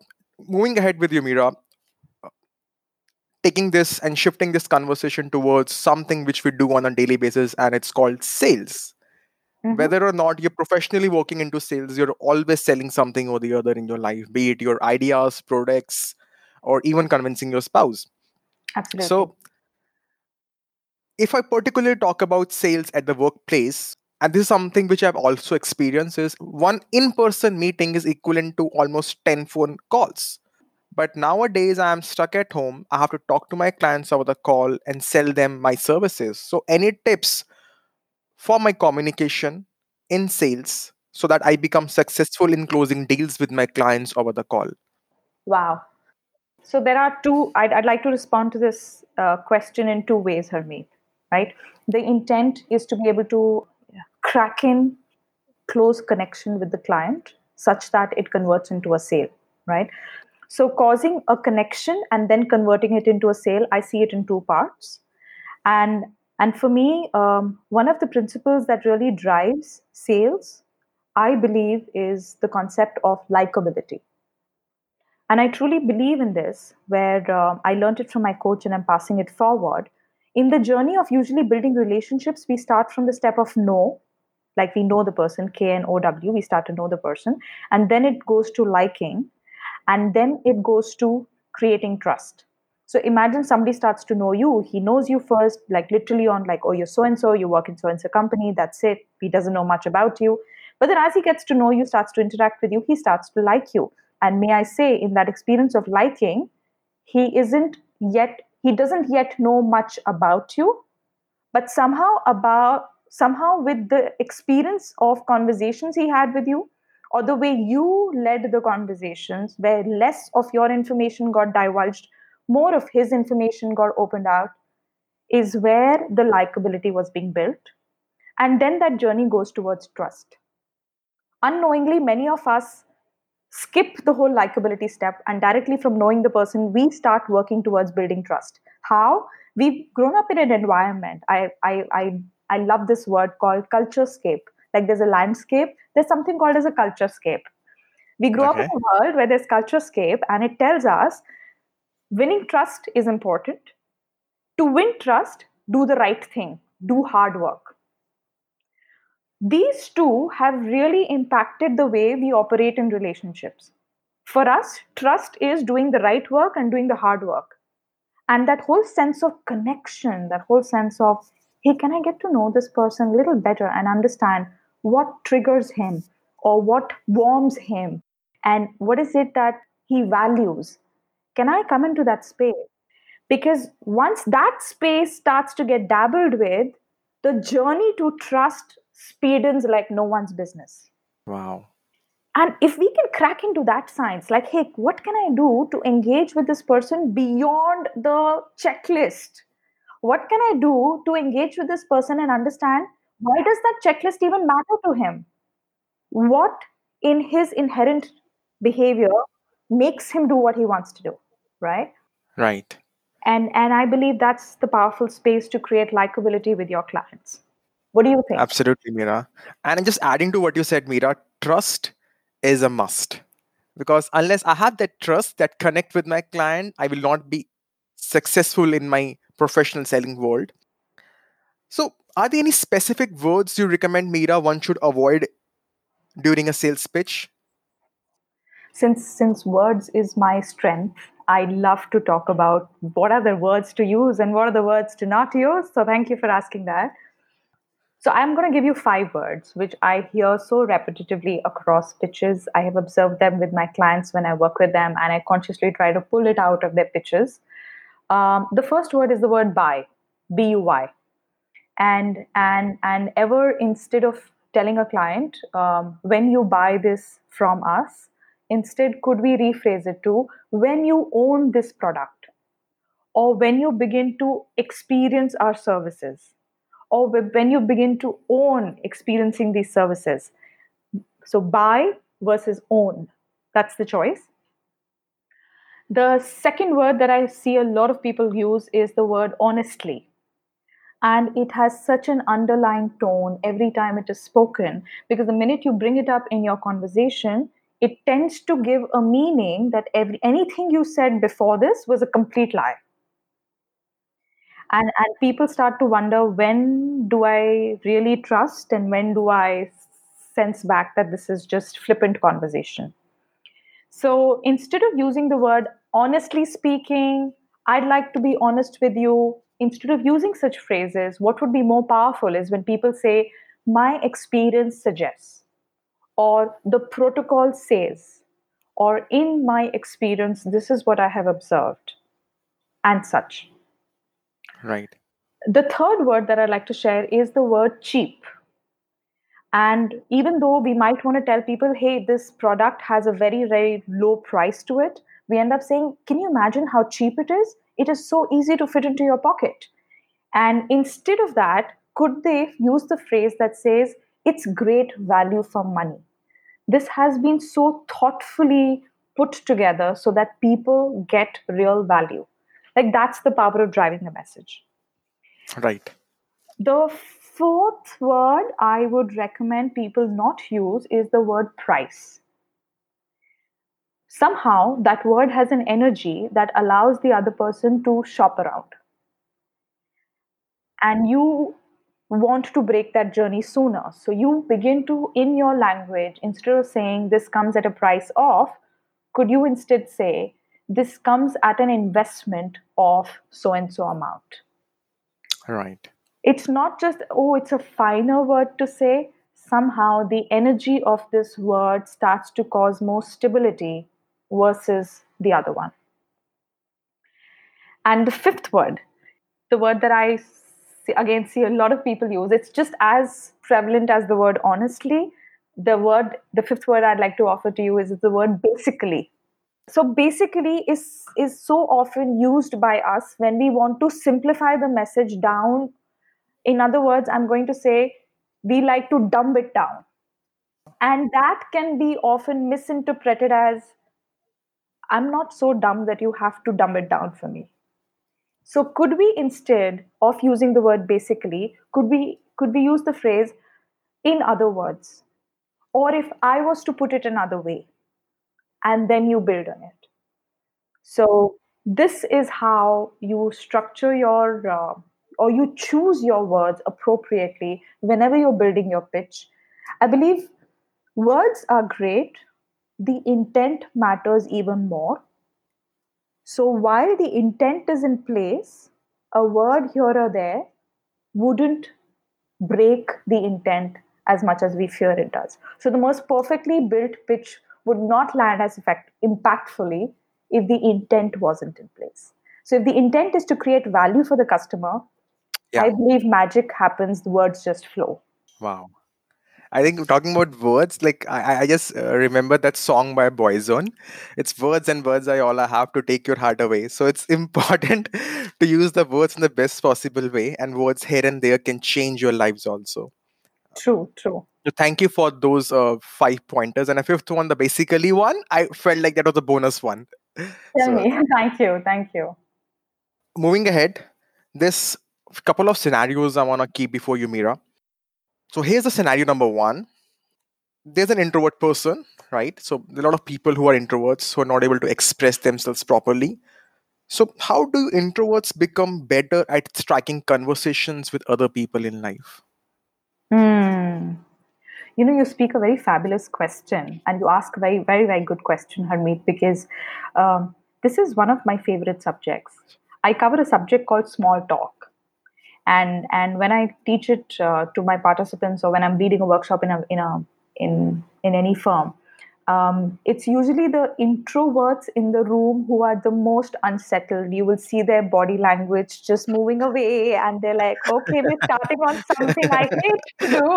moving ahead with you, Meera, taking this and shifting this conversation towards something which we do on a daily basis, and it's called sales. Mm-hmm. Whether or not you're professionally working into sales, you're always selling something or the other in your life, be it your ideas, products, or even convincing your spouse. Absolutely. So if I particularly talk about sales at the workplace, and this is something which I've also experienced, is one in-person meeting is equivalent to almost ten phone calls. But nowadays, I'm stuck at home. I have to talk to my clients over the call and sell them my services. So any tips for my communication in sales so that I become successful in closing deals with my clients over the call? Wow. So there are two, I'd, I'd like to respond to this uh, question in two ways, Harmeet, right? The intent is to be able to crack in close connection with the client such that it converts into a sale, right? So causing a connection and then converting it into a sale, I see it in two parts. And And for me, um, one of the principles that really drives sales, I believe, is the concept of likability. And I truly believe in this, where uh, I learned it from my coach and I'm passing it forward. In the journey of usually building relationships, we start from the step of know, like we know the person, K N O W, we start to know the person. And then it goes to liking. And then it goes to creating trust. So imagine somebody starts to know you. He knows you first, like literally on like, oh, you're so-and-so, you work in so-and-so company, that's it. He doesn't know much about you. But then as he gets to know you, starts to interact with you, he starts to like you. And may I say, in that experience of liking, he isn't yet, he doesn't yet know much about you. But somehow about, somehow with the experience of conversations he had with you, or the way you led the conversations, where less of your information got divulged, more of his information got opened out, is where the likability was being built. And then that journey goes towards trust. Unknowingly, many of us skip the whole likability step, and directly from knowing the person, we start working towards building trust. How? We've grown up in an environment. I I I, I love this word called culturescape. Like there's a landscape, there's something called as a culturescape. We grow okay. up in a world where there's culturescape, and it tells us winning trust is important. To win trust, do the right thing, do hard work. These two have really impacted the way we operate in relationships. For us, trust is doing the right work and doing the hard work. And that whole sense of connection, that whole sense of, hey, can I get to know this person a little better and understand what triggers him or what warms him and what is it that he values? Can I come into that space? Because once that space starts to get dabbled with, the journey to trust speedens like no one's business. Wow. And if we can crack into that science, like, hey, what can I do to engage with this person beyond the checklist? What can I do to engage with this person and understand why does that checklist even matter to him? What in his inherent behavior makes him do what he wants to do? Right? Right. And and I believe that's the powerful space to create likability with your clients. What do you think? Absolutely, Meera. And just adding to what you said, Meera, trust is a must. Because unless I have that trust, that connect with my client, I will not be successful in my professional selling world. So are there any specific words you recommend, Meera, one should avoid during a sales pitch? Since since words is my strength, I love to talk about what are the words to use and what are the words to not use. So thank you for asking that. So I'm going to give you five words, which I hear so repetitively across pitches. I have observed them with my clients when I work with them, and I consciously try to pull it out of their pitches. Um, the first word is the word buy, B U Y. And, and, and ever instead of telling a client, um, when you buy this from us, instead could we rephrase it to when you own this product, or when you begin to experience our services, or when you begin to own experiencing these services. So buy versus own, that's the choice. The second word that I see a lot of people use is the word honestly. And it has such an underlying tone every time it is spoken, because the minute you bring it up in your conversation, it tends to give a meaning that every anything you said before this was a complete lie. And and people start to wonder, when do I really trust and when do I sense back that this is just flippant conversation? So instead of using the word honestly speaking, I'd like to be honest with you, instead of using such phrases, what would be more powerful is when people say, my experience suggests, or the protocol says, or in my experience, this is what I have observed, and such. Right. The third word that I'd like to share is the word cheap. And even though we might want to tell people, hey, this product has a very, very low price to it, we end up saying, can you imagine how cheap it is? It is so easy to fit into your pocket. And instead of that, could they use the phrase that says, it's great value for money. This has been so thoughtfully put together so that people get real value. Like, that's the power of driving the message. Right. The fourth word I would recommend people not use is the word price. Somehow that word has an energy that allows the other person to shop around. And you want to break that journey sooner. So you begin to, in your language, instead of saying this comes at a price of, could you instead say this comes at an investment of so-and-so amount? Right. It's not just, oh, it's a finer word to say. Somehow the energy of this word starts to cause more stability versus the other one. And the fifth word, the word that I see, again see a lot of people use, it's just as prevalent as the word honestly. The word, the fifth word I'd like to offer to you is the word basically. So basically is, is so often used by us when we want to simplify the message down. In other words, I'm going to say, we like to dumb it down. And that can be often misinterpreted as, I'm not so dumb that you have to dumb it down for me. So could we, instead of using the word basically, could we, could we use the phrase in other words? Or if I was to put it another way, and then you build on it. So this is how you structure your, uh, or you choose your words appropriately whenever you're building your pitch. I believe words are great. The intent matters even more. So while the intent is in place, a word here or there wouldn't break the intent as much as we fear it does. So the most perfectly built pitch would not land as effect, impactfully if the intent wasn't in place. So if the intent is to create value for the customer, yeah, I believe magic happens. The words just flow. Wow. I think talking about words, like I, I just uh, remember that song by Boyzone. It's words and words are all I have to take your heart away. So it's important to use the words in the best possible way, and words here and there can change your lives also. True, true. So thank you for those uh, five pointers. And a fifth one, the basically one, I felt like that was a bonus one. Tell so, me. Thank you. Thank you. Moving ahead, this couple of scenarios I want to keep before you, Meera. So here's the scenario number one. There's an introvert person, right? So there are a lot of people who are introverts who are not able to express themselves properly. So, how do introverts become better at striking conversations with other people in life? Mm. You know, you speak a very fabulous question, and you ask a very, very, very good question, Harmeet, because um, this is one of my favorite subjects. I cover a subject called small talk. And and when I teach it uh, to my participants, or when I'm leading a workshop in a, in a, in in any firm, Um, it's usually the introverts in the room who are the most unsettled. You will see their body language just moving away, and they're like, okay, we're starting on something I hate to do.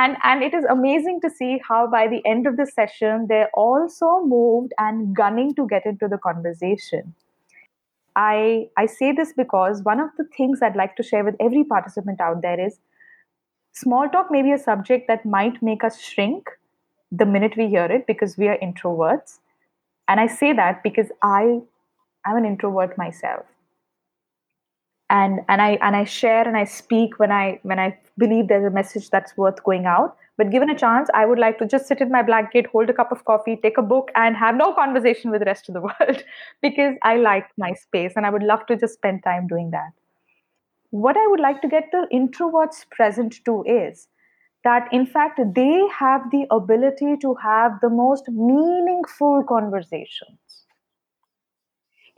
and and it is amazing to see how by the end of the session, they're all so moved and gunning to get into the conversation. I I say this because one of the things I'd like to share with every participant out there is small talk may be a subject that might make us shrink the minute we hear it, because we are introverts. And I say that because I am an introvert myself. And and I and I share and I speak when I when I believe there's a message that's worth going out. But given a chance, I would like to just sit in my blanket, hold a cup of coffee, take a book, and have no conversation with the rest of the world because I like my space and I would love to just spend time doing that. What I would like to get the introverts present to is that in fact, they have the ability to have the most meaningful conversations.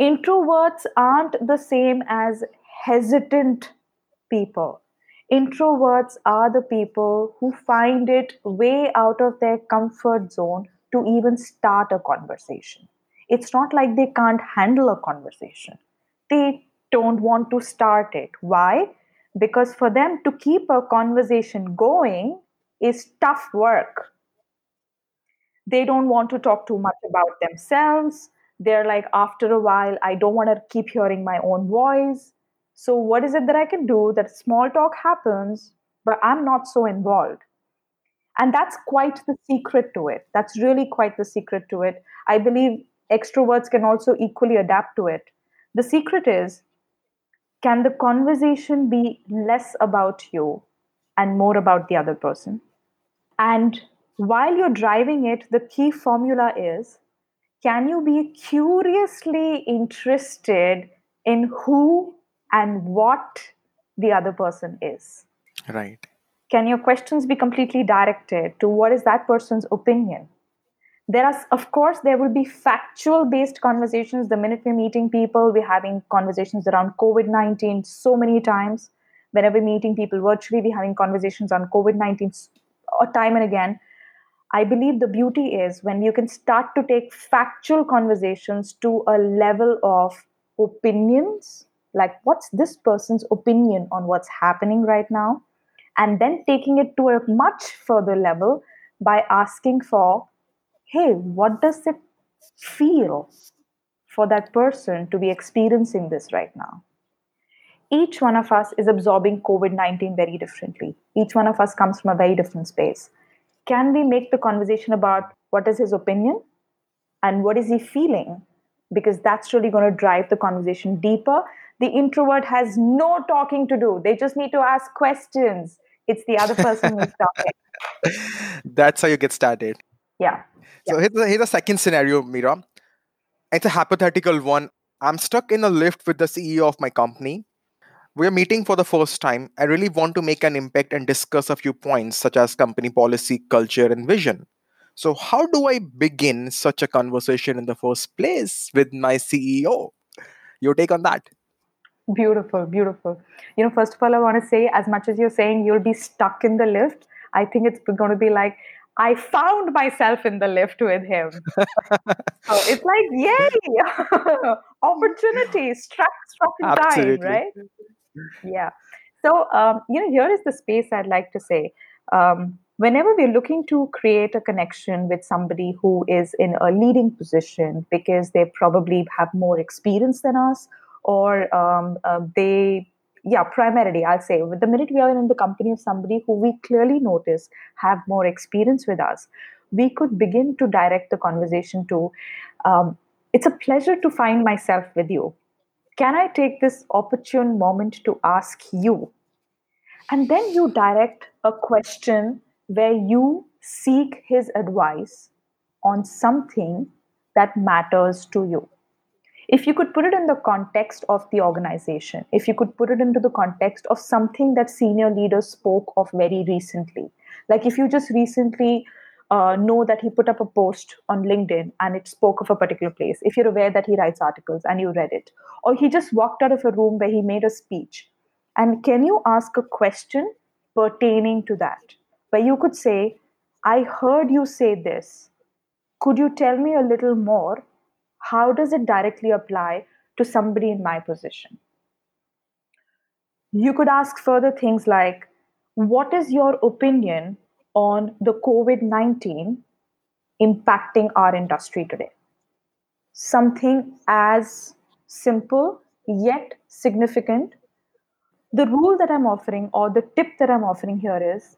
Introverts aren't the same as hesitant people. Introverts are the people who find it way out of their comfort zone to even start a conversation. It's not like they can't handle a conversation. They don't want to start it. Why? Because for them to keep a conversation going is tough work. They don't want to talk too much about themselves. They're like, after a while, I don't want to keep hearing my own voice. So what is it that I can do? That small talk happens, but I'm not so involved. And that's quite the secret to it. That's really quite the secret to it. I believe extroverts can also equally adapt to it. The secret is, can the conversation be less about you and more about the other person? And while you're driving it, the key formula is, can you be curiously interested in who and what the other person is? Right. Can your questions be completely directed to what is that person's opinion? There are, of course, there will be factual-based conversations. The minute we're meeting people, we're having conversations around covid nineteen so many times. Whenever we're meeting people virtually, we're having conversations on covid nineteen time and again. I believe the beauty is when you can start to take factual conversations to a level of opinions, like what's this person's opinion on what's happening right now, and then taking it to a much further level by asking for, hey, what does it feel for that person to be experiencing this right now? Each one of us is absorbing covid nineteen very differently. Each one of us comes from a very different space. Can we make the conversation about what is his opinion and what is he feeling? Because that's really going to drive the conversation deeper. The introvert has no talking to do. They just need to ask questions. It's the other person who's talking. That's how you get started. Yeah. So yeah. Here's the second scenario, Meera. It's a hypothetical one. I'm stuck in a lift with the C E O of my company. We're meeting for the first time. I really want to make an impact and discuss a few points such as company policy, culture, and vision. So how do I begin such a conversation in the first place with my C E O? Your take on that? Beautiful, beautiful. You know, first of all, I want to say, as much as you're saying you'll be stuck in the lift, I think it's going to be like, I found myself in the lift with him. So it's like, yay, opportunity, struck, struck in Absolutely. Time, right? Yeah. So, um, you know, here is the space I'd like to say. Um, whenever we're looking to create a connection with somebody who is in a leading position because they probably have more experience than us, or um, uh, they... Yeah, primarily, I'll say, with the minute we are in the company of somebody who we clearly notice have more experience with us, we could begin to direct the conversation to, um, it's a pleasure to find myself with you. Can I take this opportune moment to ask you? And then you direct a question where you seek his advice on something that matters to you. If you could put it in the context of the organization, if you could put it into the context of something that senior leaders spoke of very recently, like if you just recently uh, know that he put up a post on LinkedIn and it spoke of a particular place, if you're aware that he writes articles and you read it, or he just walked out of a room where he made a speech, and can you ask a question pertaining to that, where you could say, I heard you say this. Could you tell me a little more? How does it directly apply to somebody in my position? You could ask further things like, what is your opinion on the COVID nineteen impacting our industry today? Something as simple yet significant. The rule that I'm offering, or the tip that I'm offering here, is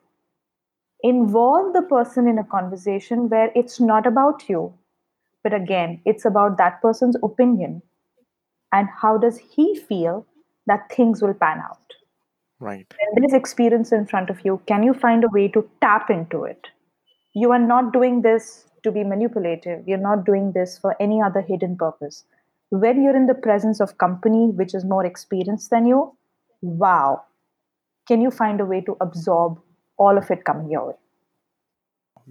involve the person in a conversation where it's not about you. But again, it's about that person's opinion and how does he feel that things will pan out. Right. When there's experience in front of you, can you find a way to tap into it? You are not doing this to be manipulative. You're not doing this for any other hidden purpose. When you're in the presence of company which is more experienced than you, wow, can you find a way to absorb all of it coming your way?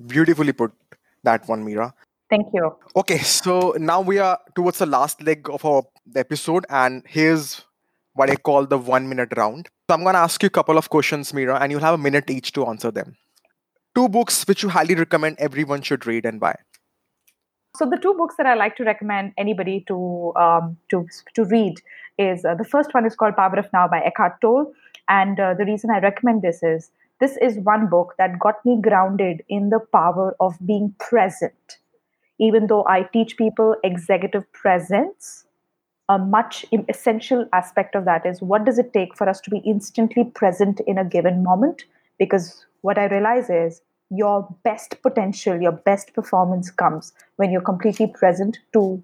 Beautifully put, that one, Meera. Thank you. Okay, so now we are towards the last leg of our the episode, and here's what I call the one minute round. So I'm going to ask you a couple of questions, Meera, and you'll have a minute each to answer them. Two books which you highly recommend everyone should read and buy. So the two books that I like to recommend anybody to um, to to read is uh, the first one is called Power of Now by Eckhart Tolle, and uh, the reason I recommend this is this is one book that got me grounded in the power of being present. Even though I teach people executive presence, a much essential aspect of that is what does it take for us to be instantly present in a given moment? Because what I realize is your best potential, your best performance comes when you're completely present to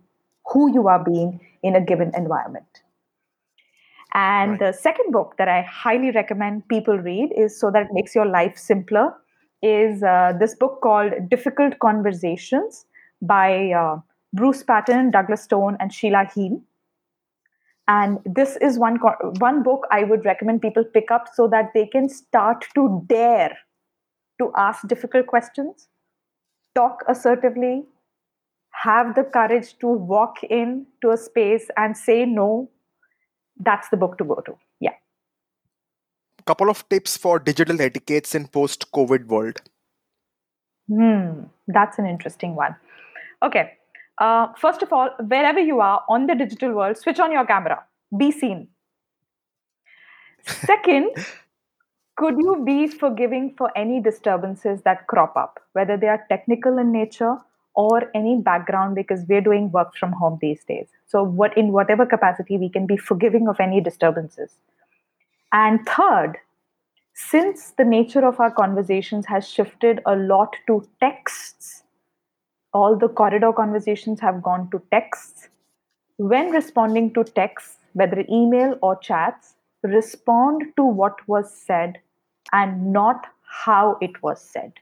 who you are being in a given environment. And right. The second book that I highly recommend people read is So That It Makes Your Life Simpler is uh, this book called Difficult Conversations by uh, Bruce Patton, Douglas Stone, and Sheila Heen. And this is one co- one book I would recommend people pick up so that they can start to dare to ask difficult questions, talk assertively, have the courage to walk in to a space and say no. That's the book to go to. Yeah. Couple of tips for digital etiquettes in post-COVID world. Hmm, that's an interesting one. Okay. Uh, first of all, wherever you are on the digital world, switch on your camera. Be seen. Second, could you be forgiving for any disturbances that crop up, whether they are technical in nature or any background, because we're doing work from home these days. So what in whatever capacity, we can be forgiving of any disturbances. And third, since the nature of our conversations has shifted a lot to texts, all the corridor conversations have gone to texts. When responding to texts, whether email or chats, respond to what was said and not how it was said.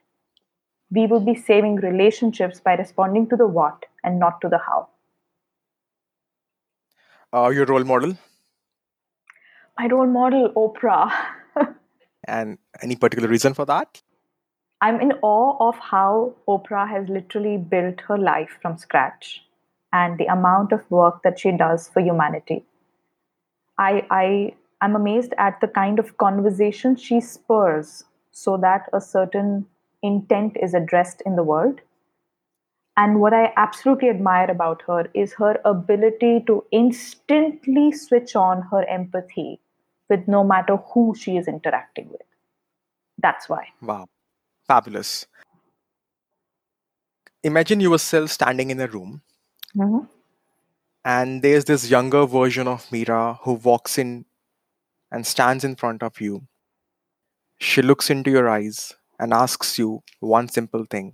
We will be saving relationships by responding to the what and not to the how. Uh, your role model? My role model, Oprah. And any particular reason for that? I'm in awe of how Oprah has literally built her life from scratch and the amount of work that she does for humanity. I, I, I'm amazed at the kind of conversation she spurs so that a certain intent is addressed in the world. And what I absolutely admire about her is her ability to instantly switch on her empathy with no matter who she is interacting with. That's why. Wow. Fabulous. Imagine yourself standing in a room, mm-hmm. and there's this younger version of Meera who walks in and stands in front of you. She looks into your eyes and asks you one simple thing.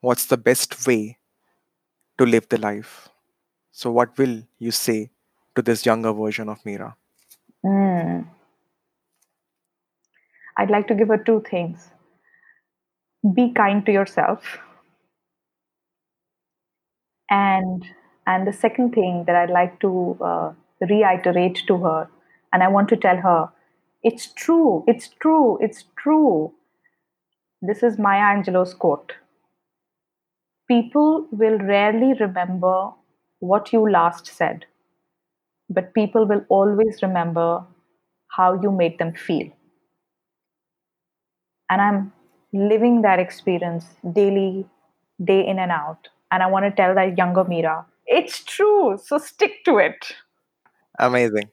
What's the best way to live the life? So what will you say to this younger version of Meera? Mm. I'd like to give her two things. Be kind to yourself and And the second thing that I'd like to uh, reiterate to her, and I want to tell her, it's true, it's true, it's true. This is Maya Angelou's quote. People will rarely remember what you last said, but people will always remember how you made them feel. And I'm living that experience daily, day in and out. And I want to tell that younger Meera, it's true, so stick to it. Amazing.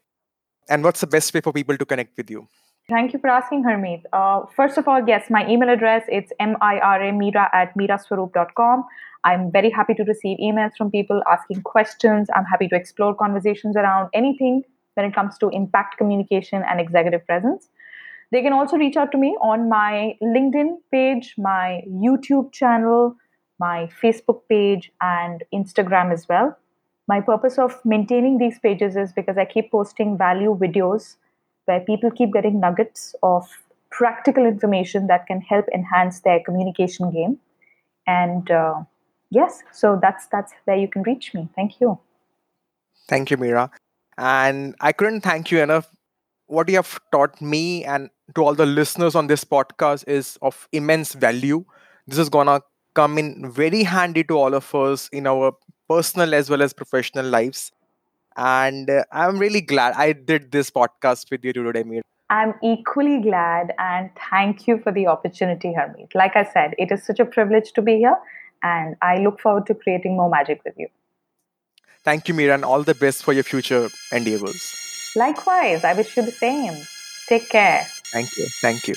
And what's the best way for people to connect with you? Thank you for asking, Harmeet. Uh, first of all, yes, my email address, it's M I R A Meera at meeraswaroop dot com. I'm very happy to receive emails from people asking questions. I'm happy to explore conversations around anything when it comes to impact communication and executive presence. They can also reach out to me on my LinkedIn page, my YouTube channel, my Facebook page, and Instagram as well. My purpose of maintaining these pages is because I keep posting value videos where people keep getting nuggets of practical information that can help enhance their communication game. And uh, yes, so that's that's where you can reach me. Thank you. Thank you, Meera. And I couldn't thank you enough. What you have taught me and to all the listeners on this podcast is of immense value. This is going to come in very handy to all of us in our personal as well as professional lives. And uh, I'm really glad I did this podcast with you today, Meera. I'm equally glad, and thank you for the opportunity, Harmeet. Like I said, it is such a privilege to be here, and I look forward to creating more magic with you. Thank you, Meera, and all the best for your future endeavors. Likewise, I wish you the same. Take care. Thank you. Thank you.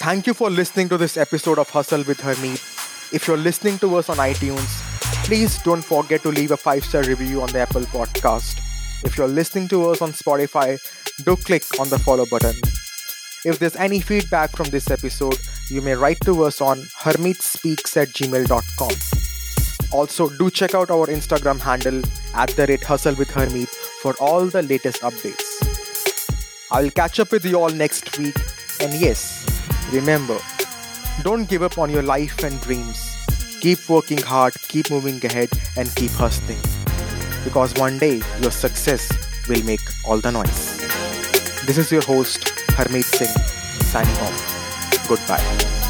Thank you for listening to this episode of Hustle with Harmeet. If you're listening to us on iTunes, please don't forget to leave a five-star review on the Apple podcast. If you're listening to us on Spotify, do click on the follow button. If there's any feedback from this episode, you may write to us on harmeet speaks at gmail dot com. Also, do check out our Instagram handle at the rate hustle with Harmeet for all the latest updates. I'll catch up with you all next week. And yes, remember, don't give up on your life and dreams. Keep working hard, keep moving ahead, and keep hustling. Because one day, your success will make all the noise. This is your host, Harmeet Singh, signing off. Goodbye.